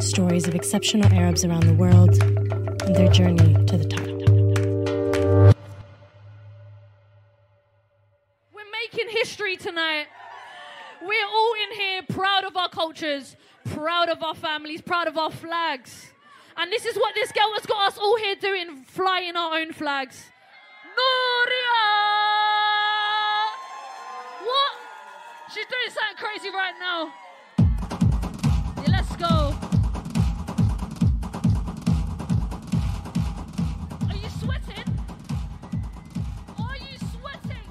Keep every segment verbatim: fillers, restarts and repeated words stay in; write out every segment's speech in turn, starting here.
Stories of exceptional Arabs around the world and their journey to the top. We're making history tonight. We're all in here proud of our cultures, proud of our families, proud of our flags. And this is what this girl has got us all here doing, flying our own flags. Nooriyah! What? She's doing something crazy right now. Yeah, let's go. Are you sweating? Are you sweating?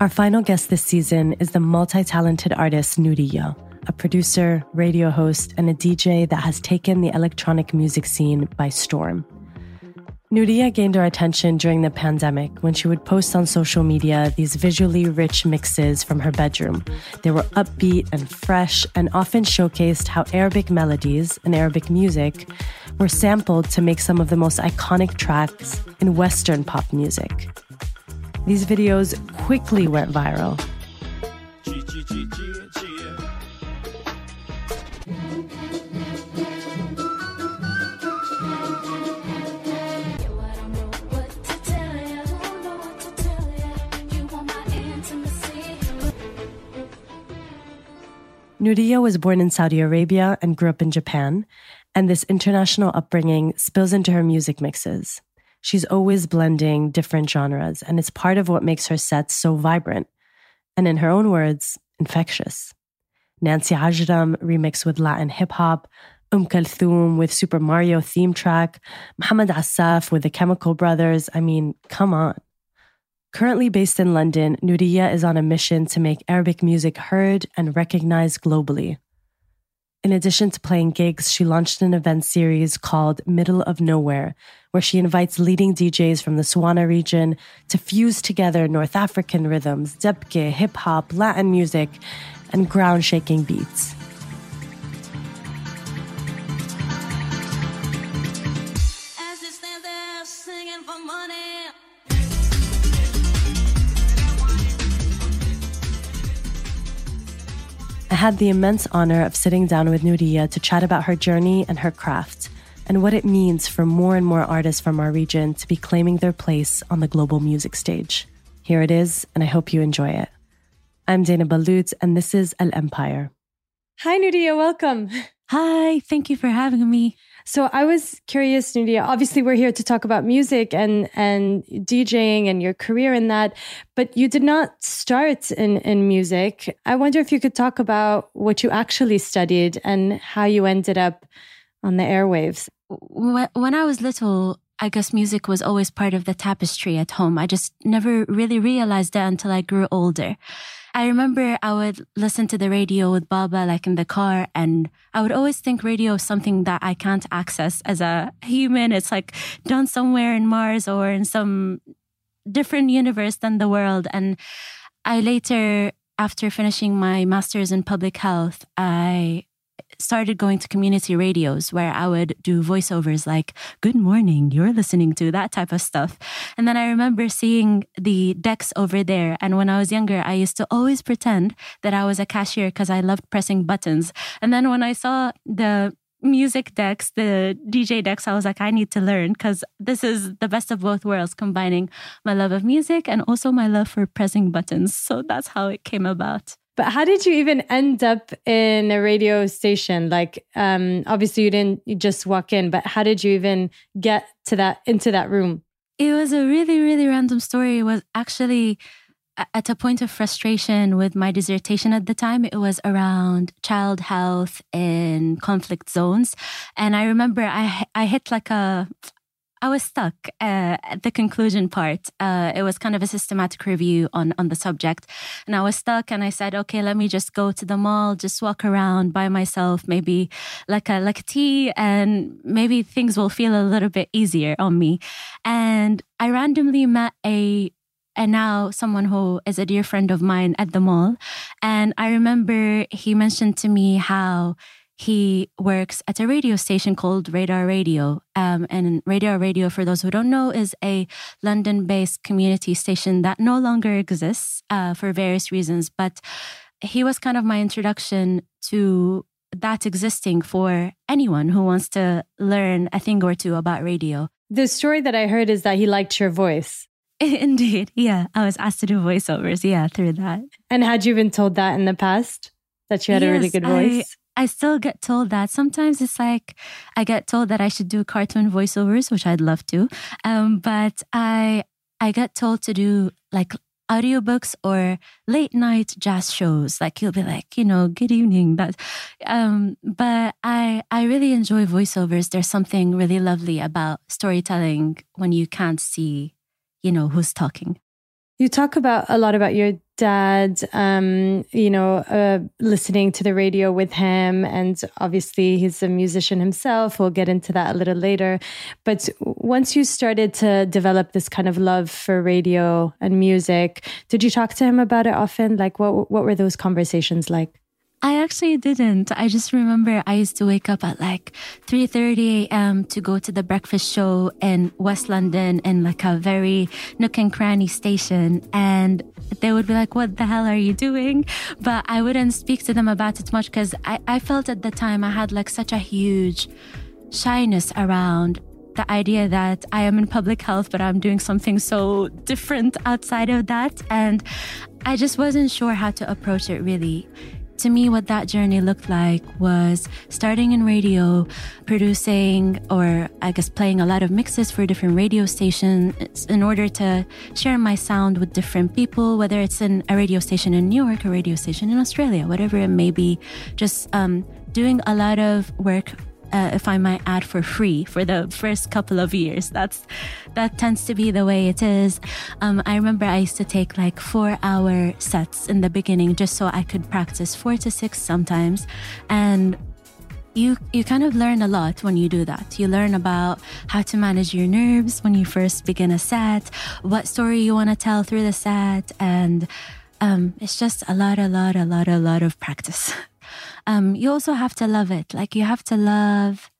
Our final guest this season is the multi-talented artist Nooriyah, a producer, radio host, and a D J that has taken the electronic music scene by storm. Nooriyah gained our attention during the pandemic when she would post on social media these visually rich mixes from her bedroom. They were upbeat and fresh and often showcased how Arabic melodies and Arabic music were sampled to make some of the most iconic tracks in Western pop music. These videos quickly went viral. Nooriyah was born in Saudi Arabia and grew up in Japan, and this international upbringing spills into her music mixes. She's always blending different genres, and it's part of what makes her sets so vibrant, and in her own words, infectious. Nancy Ajram remixed with Latin hip-hop, Umm Kulthum with Super Mario theme track, Mohamed Asaf with the Chemical Brothers. I mean, come on. Currently based in London, Nooriyah is on a mission to make Arabic music heard and recognized globally. In addition to playing gigs, she launched an event series called Middle of Nowhere, where she invites leading D Js from the SWANA region to fuse together North African rhythms, debke, hip-hop, Latin music, and ground-shaking beats. I had the immense honor of sitting down with Nooriyah to chat about her journey and her craft, and what it means for more and more artists from our region to be claiming their place on the global music stage. Here it is, and I hope you enjoy it. I'm Dana Ballout, and this is Al Empire. Hi, Nooriyah, welcome. Hi, thank you for having me. So I was curious, Nooriyah, obviously we're here to talk about music and, and DJing and your career in that, but you did not start in, in music. I wonder if you could talk about what you actually studied and how you ended up on the airwaves. When I was little, I guess music was always part of the tapestry at home. I just never really realized that until I grew older. I remember I would listen to the radio with Baba, like in the car, and I would always think radio is something that I can't access as a human. It's like done somewhere in Mars or in some different universe than the world. And I later, after finishing my master's in public health, I started going to community radios where I would do voiceovers like, good morning, you're listening to, that type of stuff. And then I remember seeing the decks over there. And when I was younger, I used to always pretend that I was a cashier because I loved pressing buttons. And then when I saw the music decks, the D J decks, I was like, I need to learn because this is the best of both worlds, combining my love of music and also my love for pressing buttons. So that's how it came about. But how did you even end up in a radio station? Like, um, obviously you didn't you just walk in, but how did you even get to that into that room? It was a really, really random story. It was actually at a point of frustration with my dissertation at the time. It was around child health in conflict zones. And I remember I I hit like a... I was stuck uh, at the conclusion part. Uh, it was kind of a systematic review on, on the subject. And I was stuck and I said, okay, let me just go to the mall, just walk around by myself, maybe like a, like a tea, and maybe things will feel a little bit easier on me. And I randomly met a and now someone who is a dear friend of mine at the mall. And I remember he mentioned to me how he works at a radio station called Radar Radio. Um, and Radar Radio, for those who don't know, is a London-based community station that no longer exists uh, for various reasons. But he was kind of my introduction to that existing for anyone who wants to learn a thing or two about radio. The story that I heard is that he liked your voice. Indeed. Yeah. I was asked to do voiceovers. Yeah, through that. And had you been told that in the past, that you had yes, a really good voice? I, I still get told that. Sometimes it's like, I get told that I should do cartoon voiceovers, which I'd love to. Um, but I, I get told to do like audiobooks or late night jazz shows. Like you'll be like, you know, good evening. That, um, but I, I really enjoy voiceovers. There's something really lovely about storytelling when you can't see, you know, who's talking. You talk about a lot about your dad, um, you know, uh, listening to the radio with him. And obviously he's a musician himself. We'll get into that a little later. But once you started to develop this kind of love for radio and music, did you talk to him about it often? Like what, what were those conversations like? I actually didn't. I just remember I used to wake up at like three thirty a.m. to go to the breakfast show in West London in like a very nook and cranny station. And they would be like, what the hell are you doing? But I wouldn't speak to them about it much because I, I felt at the time I had like such a huge shyness around the idea that I am in public health, but I'm doing something so different outside of that. And I just wasn't sure how to approach it really. To me, what that journey looked like was starting in radio, producing, or I guess playing a lot of mixes for different radio stations in order to share my sound with different people, whether it's in a radio station in New York, a radio station in Australia, whatever it may be. Just um, doing a lot of work, uh, if I might add, for free for the first couple of years. That's that tends to be the way it is. Um, I remember I used to take like four hour sets in the beginning just so I could practice, four to six sometimes. And you you kind of learn a lot when you do that. You learn about how to manage your nerves when you first begin a set, what story you want to tell through the set. And um, it's just a lot, a lot, a lot, a lot of practice. Um, you also have to love it. Like you have to love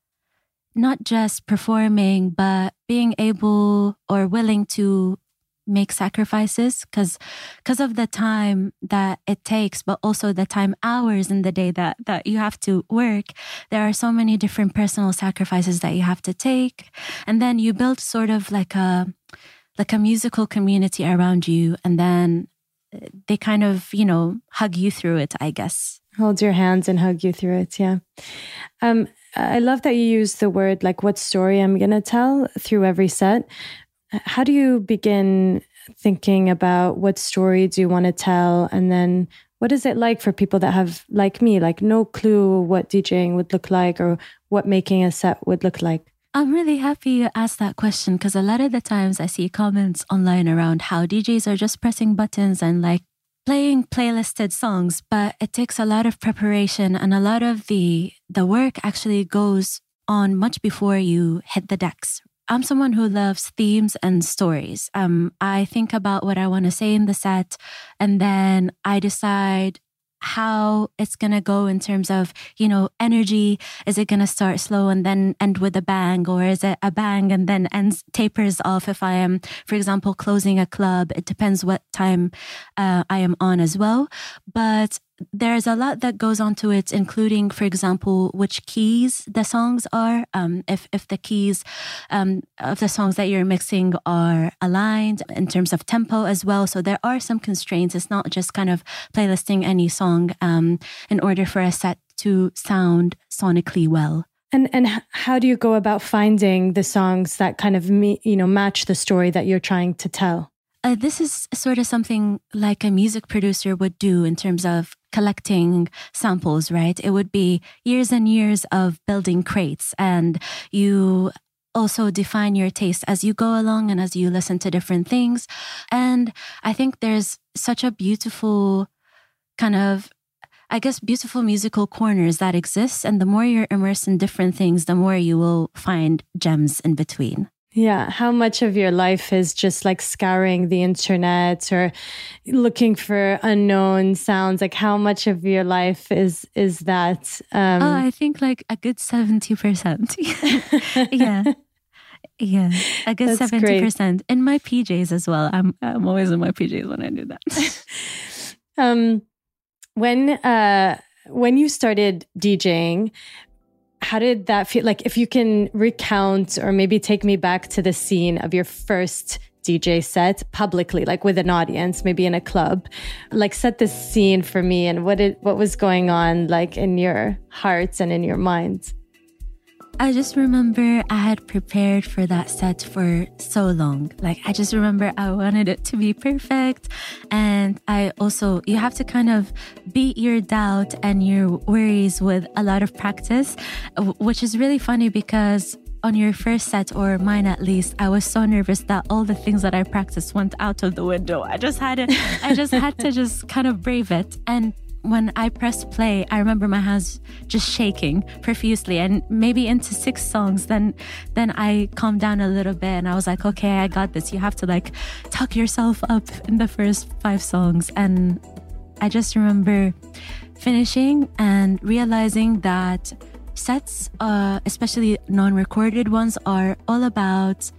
not just performing, but being able or willing to make sacrifices because because of the time that it takes, but also the time hours in the day that, that you have to work. There are so many different personal sacrifices that you have to take. And then you build sort of like a like a musical community around you. And then they kind of, you know, hug you through it, I guess. Hold your hands and hug you through it. Yeah. Um, I love that you use the word, like, what story I'm going to tell through every set. How do you begin thinking about what story do you want to tell? And then what is it like for people that have, like me, like no clue what DJing would look like or what making a set would look like? I'm really happy you asked that question because a lot of the times I see comments online around how D Js are just pressing buttons and like playing playlisted songs, but it takes a lot of preparation and a lot of the the work actually goes on much before you hit the decks. I'm someone who loves themes and stories. Um, I think about what I want to say in the set and then I decide how it's going to go in terms of, you know, energy. Is it going to start slow and then end with a bang? Or is it a bang and then ends, tapers off? If I am, for example, closing a club, it depends what time uh, I am on as well. But there's a lot that goes on to it, including, for example, which keys the songs are. Um, if if the keys um, of the songs that you're mixing are aligned in terms of tempo as well. So there are some constraints. It's not just kind of playlisting any song um, in order for a set to sound sonically well. And and how do you go about finding the songs that kind of me, you know match the story that you're trying to tell? Uh, this is sort of something like a music producer would do in terms of collecting samples, right? It would be years and years of building crates, and you also define your taste as you go along and as you listen to different things. And I think there's such a beautiful kind of I guess beautiful musical corners that exist, and the more you're immersed in different things, the more you will find gems in between. Yeah. How much of your life is just like scouring the internet or looking for unknown sounds? Like how much of your life is is that? Um... Oh, I think like a good seventy percent. Yeah. Yeah. A good That's seventy percent. Great. And my P Js as well. I'm, I'm always in my P Js when I do that. um, when, uh, when you started DJing, how did that feel? Like if you can recount or maybe take me back to the scene of your first D J set publicly, like with an audience, maybe in a club, like set the scene for me and what it, what was going on like in your hearts and in your minds. I just remember I had prepared for that set for so long. Like, I just remember I wanted it to be perfect. And I also, you have to kind of beat your doubt and your worries with a lot of practice, which is really funny because on your first set, or mine at least, I was so nervous that all the things that I practiced went out of the window. I just had to, I just had to just kind of brave it. And when I pressed play, I remember my hands just shaking profusely, and maybe into six songs. Then then I calmed down a little bit and I was like, okay, I got this. You have to like tuck yourself up in the first five songs. And I just remember finishing and realizing that sets, uh, especially non-recorded ones, are all about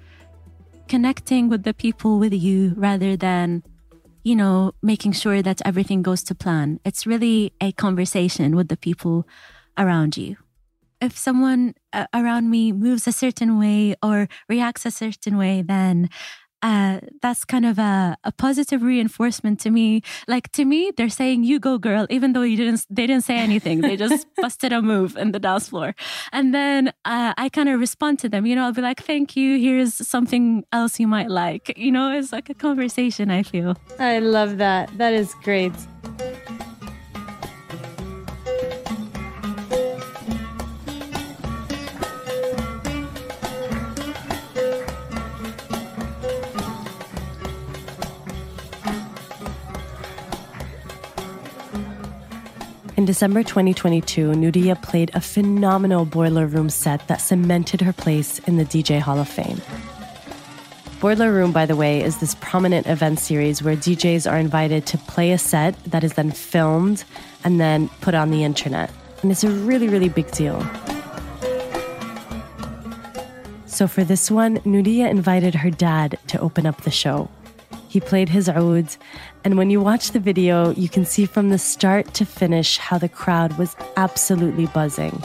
connecting with the people with you rather than you know, making sure that everything goes to plan. It's really a conversation with the people around you. If someone uh, around me moves a certain way or reacts a certain way, then uh, that's kind of a, a positive reinforcement to me. Like to me, they're saying, you go girl, even though you didn't, they didn't say anything. They just busted a move in the dance floor. And then uh, I kind of respond to them, you know, I'll be like, thank you. Here's something else you might like. You know, it's like a conversation, I feel. I love that. That is great. In December twenty twenty-two, Nooriyah played a phenomenal Boiler Room set that cemented her place in the D J Hall of Fame. Boiler Room, by the way, is this prominent event series where D Js are invited to play a set that is then filmed and then put on the internet. And it's a really, really big deal. So for this one, Nooriyah invited her dad to open up the show. He played his oud, and when you watch the video, you can see from the start to finish how the crowd was absolutely buzzing.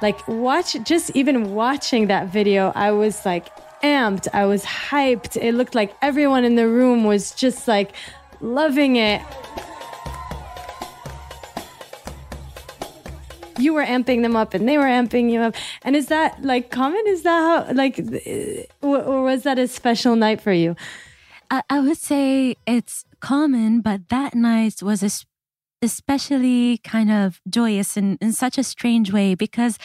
Like watch, just even watching that video, I was like amped, I was hyped. It looked like everyone in the room was just like loving it. You were amping them up and they were amping you up. And is that like common? Is that how, like, or was that a special night for you? I, I would say it's common, but that night was especially kind of joyous in, in such a strange way, because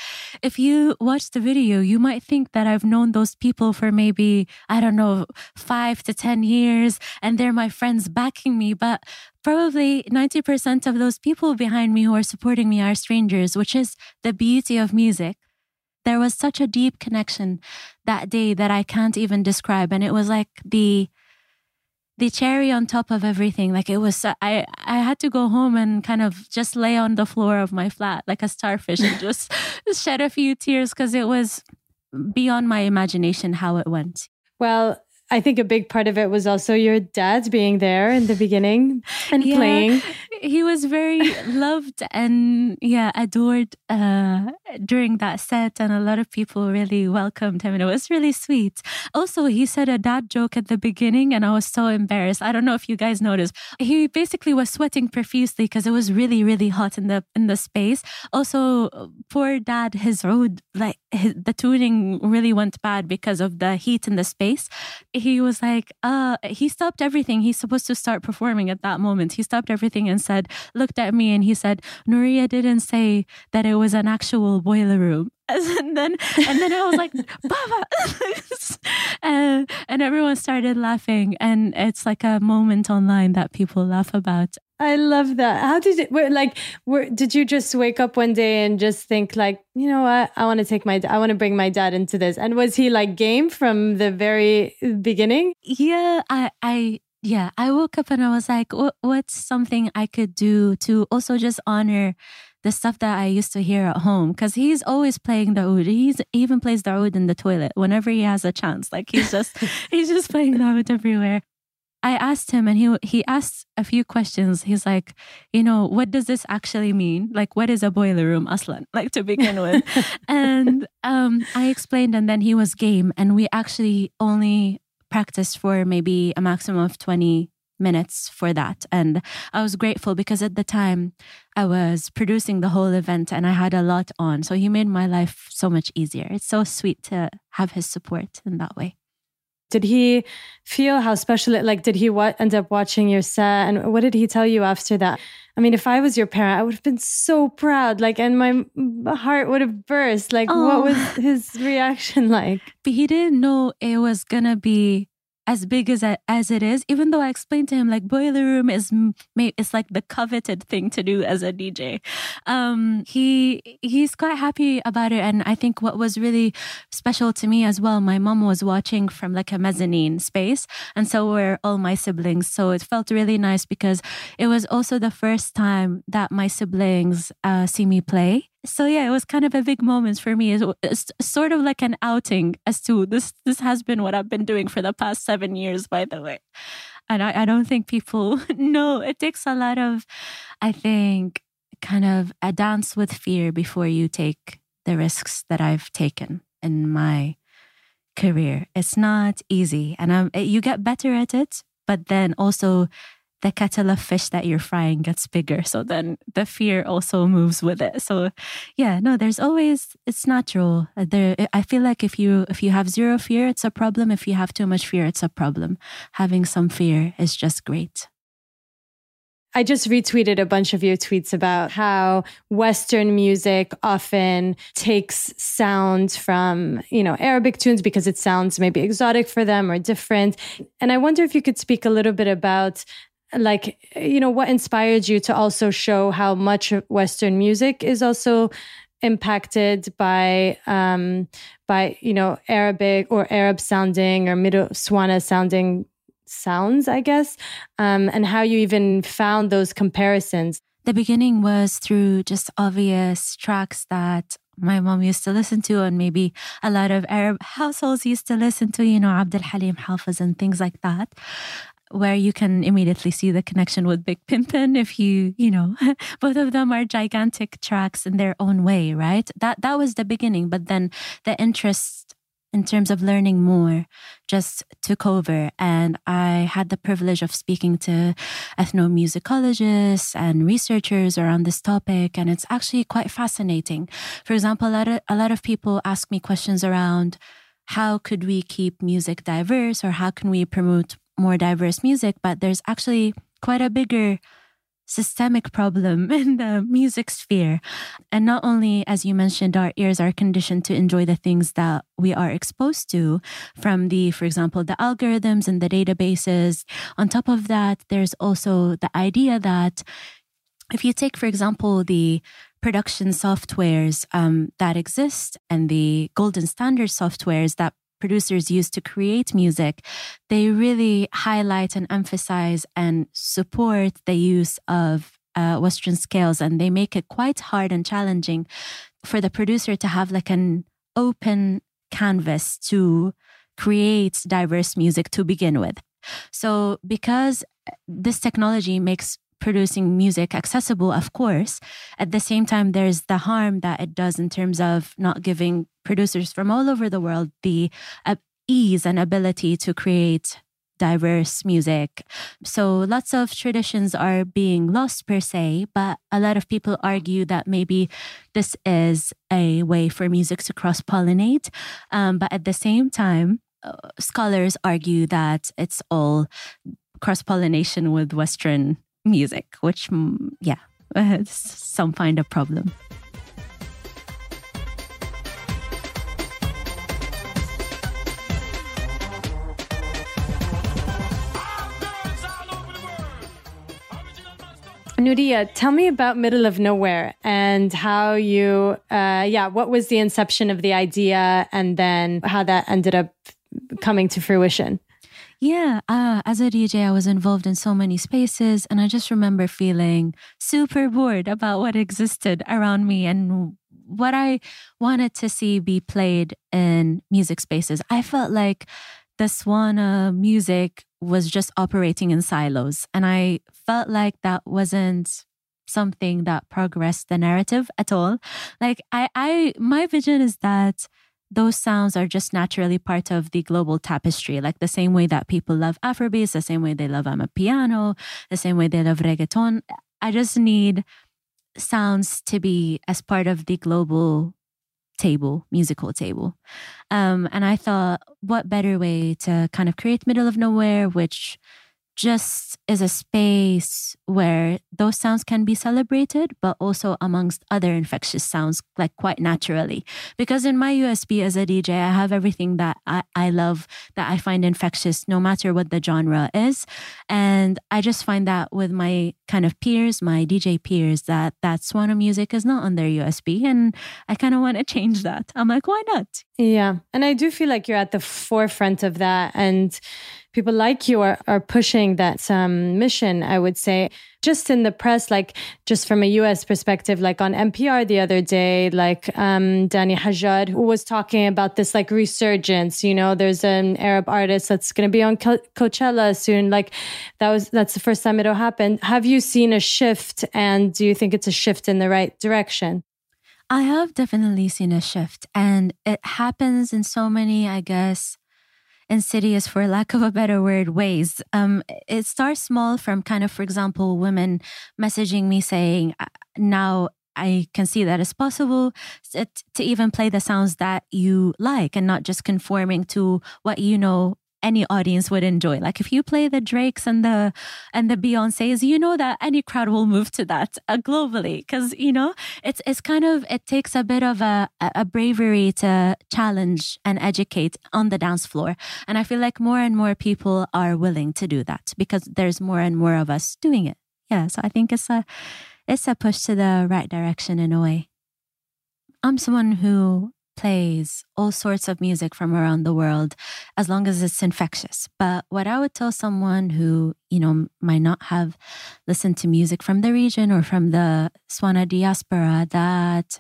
if you watch the video, you might think that I've known those people for maybe, I don't know, five to ten years, and they're my friends backing me. But probably ninety percent of those people behind me who are supporting me are strangers, which is the beauty of music. There was such a deep connection that day that I can't even describe. And it was like the the cherry on top of everything. Like it was, I, I had to go home and kind of just lay on the floor of my flat like a starfish and just shed a few tears because it was beyond my imagination how it went. Well, I think a big part of it was also your dad being there in the beginning and yeah, playing. He was very loved and yeah, adored uh, during that set, and a lot of people really welcomed him, and it was really sweet. Also, he said a dad joke at the beginning, and I was so embarrassed. I don't know if you guys noticed. He basically was sweating profusely because it was really, really hot in the in the space. Also, poor dad, his oud, like his, the tuning really went bad because of the heat in the space. He was like, uh, he stopped everything. He's supposed to start performing at that moment. He stopped everything and said, looked at me and he said, Nooriyah didn't say that it was an actual boiler room. And then, and then I was like, Baba! and, and everyone started laughing. And it's like a moment online that people laugh about. I love that. How did it, were, like, were, did you just wake up one day and just think like, you know what, I want to take my, I want to bring my dad into this. And was he like game from the very beginning? Yeah, I, I, yeah, I woke up and I was like, what, what's something I could do to also just honor the stuff that I used to hear at home? Because he's always playing the oud. He's, he even plays the oud in the toilet whenever he has a chance. Like he's just, he's just playing the oud everywhere. I asked him and he he asked a few questions. He's like, you know, what does this actually mean? Like, what is a boiler room, aslan? Like, to begin with. And um, I explained, and then he was game. And we actually only practiced for maybe a maximum of twenty minutes for that. And I was grateful because at the time I was producing the whole event and I had a lot on. So he made my life so much easier. It's so sweet to have his support in that way. Did he feel how special it, like, did he wa- end up watching your set? And what did he tell you after that? I mean, if I was your parent, I would have been so proud, like, and my heart would have burst. Like, oh. What was his reaction like? But he didn't know it was going to be as big as as it is, even though I explained to him, like, Boiler Room is it's like the coveted thing to do as a D J. Um, he he's quite happy about it. And I think what was really special to me as well, my mom was watching from like a mezzanine space, and so were all my siblings. So it felt really nice because it was also the first time that my siblings uh, see me play. So yeah, it was kind of a big moment for me. It's sort of like an outing as to this, this has been what I've been doing for the past seven years, by the way. And I, I don't think people know. It takes a lot of, I think, kind of a dance with fear before you take the risks that I've taken in my career. It's not easy. And I'm, you get better at it, but then also the kettle of fish that you're frying gets bigger. So then the fear also moves with it. So yeah, no, there's always, it's natural. There, I feel like if you if you have zero fear, it's a problem. If you have too much fear, it's a problem. Having some fear is just great. I just retweeted a bunch of your tweets about how Western music often takes sound from, you know, Arabic tunes because it sounds maybe exotic for them or different. And I wonder if you could speak a little bit about, like, you know, what inspired you to also show how much Western music is also impacted by, um, by, you know, Arabic or Arab sounding or Middle SWANA sounding sounds, I guess, um, and how you even found those comparisons. The beginning was through just obvious tracks that my mom used to listen to, and maybe a lot of Arab households used to listen to, you know, Abdel Halim Hafez and things like that, where you can immediately see the connection with Big Pimpin'. If you, you know, both of them are gigantic tracks in their own way, right? That that was the beginning. But then the interest in terms of learning more just took over. And I had the privilege of speaking to ethnomusicologists and researchers around this topic. And it's actually quite fascinating. For example, a lot of, a lot of people ask me questions around how could we keep music diverse, or how can we promote more diverse music? But there's actually quite a bigger systemic problem in the music sphere. And not only, as you mentioned, our ears are conditioned to enjoy the things that we are exposed to from the, for example, the algorithms and the databases. On top of that, there's also the idea that if you take, for example, the production softwares um, that exist and the golden standard softwares that producers use to create music, they really highlight and emphasize and support the use of uh, Western scales. And they make it quite hard and challenging for the producer to have like an open canvas to creates diverse music to begin with. So because this technology makes producing music accessible, of course, at the same time, there's the harm that it does in terms of not giving producers from all over the world the uh, ease and ability to create diverse music. So lots of traditions are being lost per se, but a lot of people argue that maybe this is a way for music to cross-pollinate. Um, but at the same time, uh, scholars argue that it's all cross-pollination with Western music, which, yeah, some find a problem. Nooriyah, tell me about Middle of Nowhere and how you, uh, yeah, what was the inception of the idea and then how that ended up coming to fruition? Yeah, uh, as a D J, I was involved in so many spaces, and I just remember feeling super bored about what existed around me and what I wanted to see be played in music spaces. I felt like the SWANA music was just operating in silos, and I felt like that wasn't something that progressed the narrative at all. Like I, I, my vision is that those sounds are just naturally part of the global tapestry, like the same way that people love Afrobeats, the same way they love Amapiano, the same way they love reggaeton. I just need sounds to be as part of the global table, musical table. Um, and I thought, what better way to kind of create Middle of Nowhere, which just is a space where those sounds can be celebrated, but also amongst other infectious sounds, like quite naturally. Because in my U S B as a D J, I have everything that I, I love, that I find infectious, no matter what the genre is. And I just find that with my kind of peers, my D J peers, that that SWANA music is not on their U S B. And I kind of want to change that. I'm like, why not? Yeah. And I do feel like you're at the forefront of that. And people like you are, are pushing that um, mission, I would say. Just in the press, like just from a U S perspective, like on N P R the other day, like um, Danny Hajjar, who was talking about this like resurgence, you know, there's an Arab artist that's going to be on Co- Coachella soon. Like that was, that's the first time it'll happen. Have you seen a shift, and do you think it's a shift in the right direction? I have definitely seen a shift, and it happens in so many, I guess, insidious, for lack of a better word, ways. Um, it starts small from kind of, for example, women messaging me saying, now I can see that it's possible to even play the sounds that you like and not just conforming to what you know any audience would enjoy. Like if you play the Drakes and the and the Beyoncés, you know that any crowd will move to that uh, globally, because you know it's it's kind of it takes a bit of a a bravery to challenge and educate on the dance floor. And I feel like more and more people are willing to do that because there's more and more of us doing it. Yeah, so I think it's a it's a push to the right direction in a way. I'm someone who plays all sorts of music from around the world, as long as it's infectious. But what I would tell someone who, you know, might not have listened to music from the region or from the SWANA diaspora, that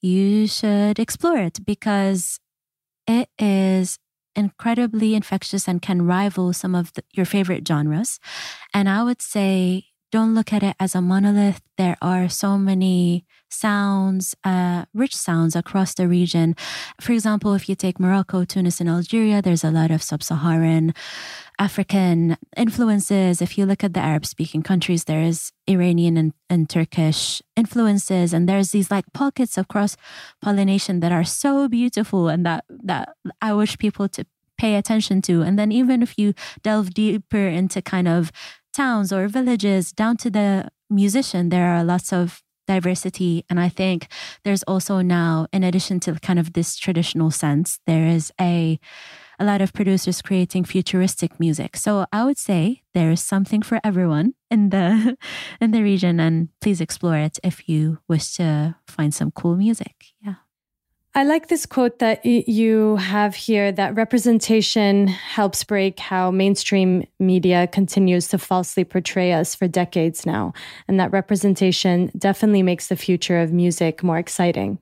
you should explore it because it is incredibly infectious and can rival some of the, your favorite genres. And I would say, don't look at it as a monolith. There are so many sounds, uh, rich sounds across the region. For example, if you take Morocco, Tunis, and Algeria, there's a lot of sub-Saharan African influences. If you look at the Arab-speaking countries, there is Iranian and, and Turkish influences. And there's these like pockets of cross-pollination that are so beautiful and that, that I wish people to pay attention to. And then even if you delve deeper into kind of towns or villages, down to the musician, there are lots of diversity. And I think there's also now, in addition to kind of this traditional sense, there is a a lot of producers creating futuristic music. So I would say there is something for everyone in the in the region, and please explore it if you wish to find some cool music. Yeah. I like this quote that you have here, that representation helps break how mainstream media continues to falsely portray us for decades now. And that representation definitely makes the future of music more exciting.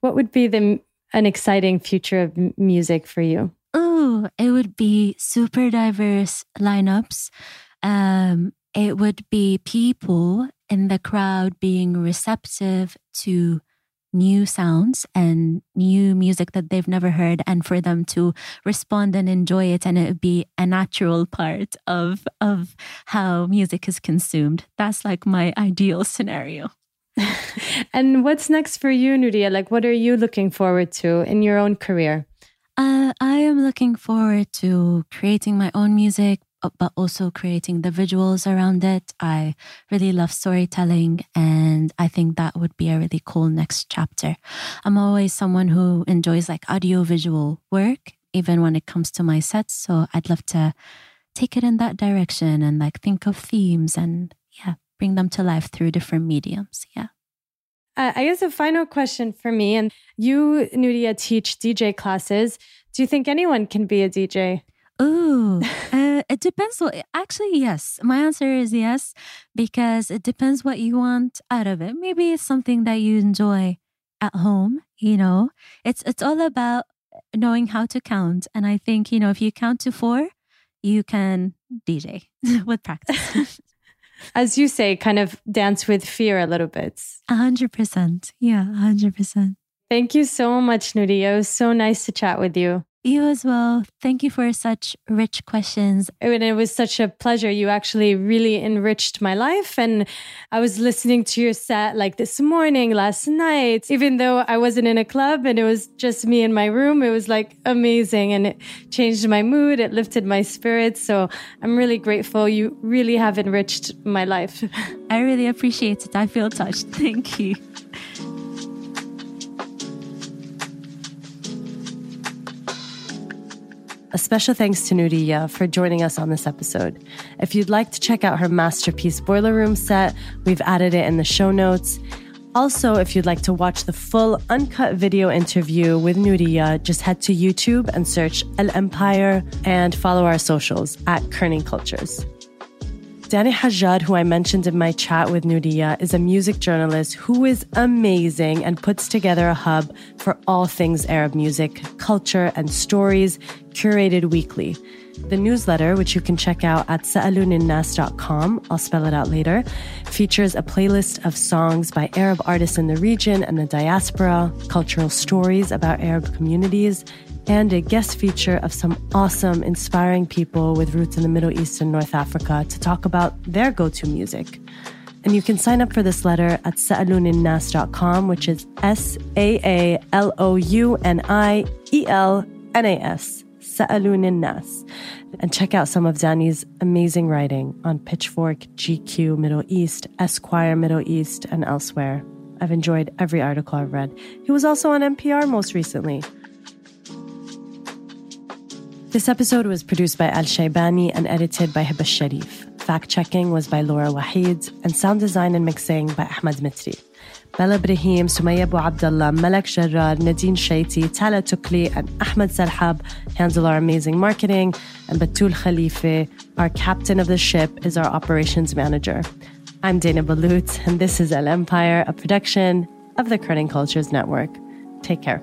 What would be the, an exciting future of music for you? ooh, it would be super diverse lineups. Um, it would be people in the crowd being receptive to new sounds and new music that they've never heard, and for them to respond and enjoy it, and it would be a natural part of of how music is consumed. That's like my ideal scenario. And what's next for you, Nooriyah? Like, what are you looking forward to in your own career? Uh, I am looking forward to creating my own music, but also creating the visuals around it. I really love storytelling, and I think that would be a really cool next chapter. I'm always someone who enjoys like audio-visual work, even when it comes to my sets. So I'd love to take it in that direction and like think of themes and yeah, bring them to life through different mediums. Yeah. Uh, I guess a final question for me, and you, Nooriyah, teach D J classes. Do you think anyone can be a D J? Ooh, uh, it depends. What, actually, yes. My answer is yes, because it depends what you want out of it. Maybe it's something that you enjoy at home, you know. It's it's all about knowing how to count. And I think, you know, if you count to four, you can D J with practice. As you say, kind of dance with fear a little bit. A hundred percent. Yeah, a hundred percent. Thank you so much, Nooriyah. It was so nice to chat with you. You as well. Thank you for such rich questions. And it was such a pleasure. You actually really enriched my life. And I was listening to your set like this morning, last night, even though I wasn't in a club and it was just me in my room. It was like amazing, and it changed my mood. It lifted my spirits. So I'm really grateful. You really have enriched my life. I really appreciate it. I feel touched. Thank you. A special thanks to Nooriyah for joining us on this episode. If you'd like to check out her masterpiece Boiler Room set, we've added it in the show notes. Also, if you'd like to watch the full uncut video interview with Nooriyah, just head to YouTube and search Al Empire and follow our socials at Kerning Cultures. Danny Hajjar, who I mentioned in my chat with Nooriyah, is a music journalist who is amazing and puts together a hub for all things Arab music, culture, and stories, curated weekly. The newsletter, which you can check out at saalounielnas dot com, I'll spell it out later, features a playlist of songs by Arab artists in the region and the diaspora, cultural stories about Arab communities, and a guest feature of some awesome, inspiring people with roots in the Middle East and North Africa to talk about their go-to music. And you can sign up for this letter at saalounielnas dot com, which is S A A L O U N I E L N A S, saalounielnas. And check out some of Danny's amazing writing on Pitchfork, G Q Middle East, Esquire Middle East, and elsewhere. I've enjoyed every article I've read. He was also on N P R most recently. This episode was produced by Al Shaibani and edited by Heba El-Sherif. Fact-checking was by Laura Wahied, and sound design and mixing by Ahmed Mitry. Bella Ibrahim, Soumaya Bouabdellah, Malak Jarrar, Nadine El Shiaty, Tala Toukley, and Ahmed Salhab handle our amazing marketing, and Batould Khalifeh, our captain of the ship, is our operations manager. I'm Dana Ballout, and this is Al Empire, a production of the Kerning Cultures Network. Take care.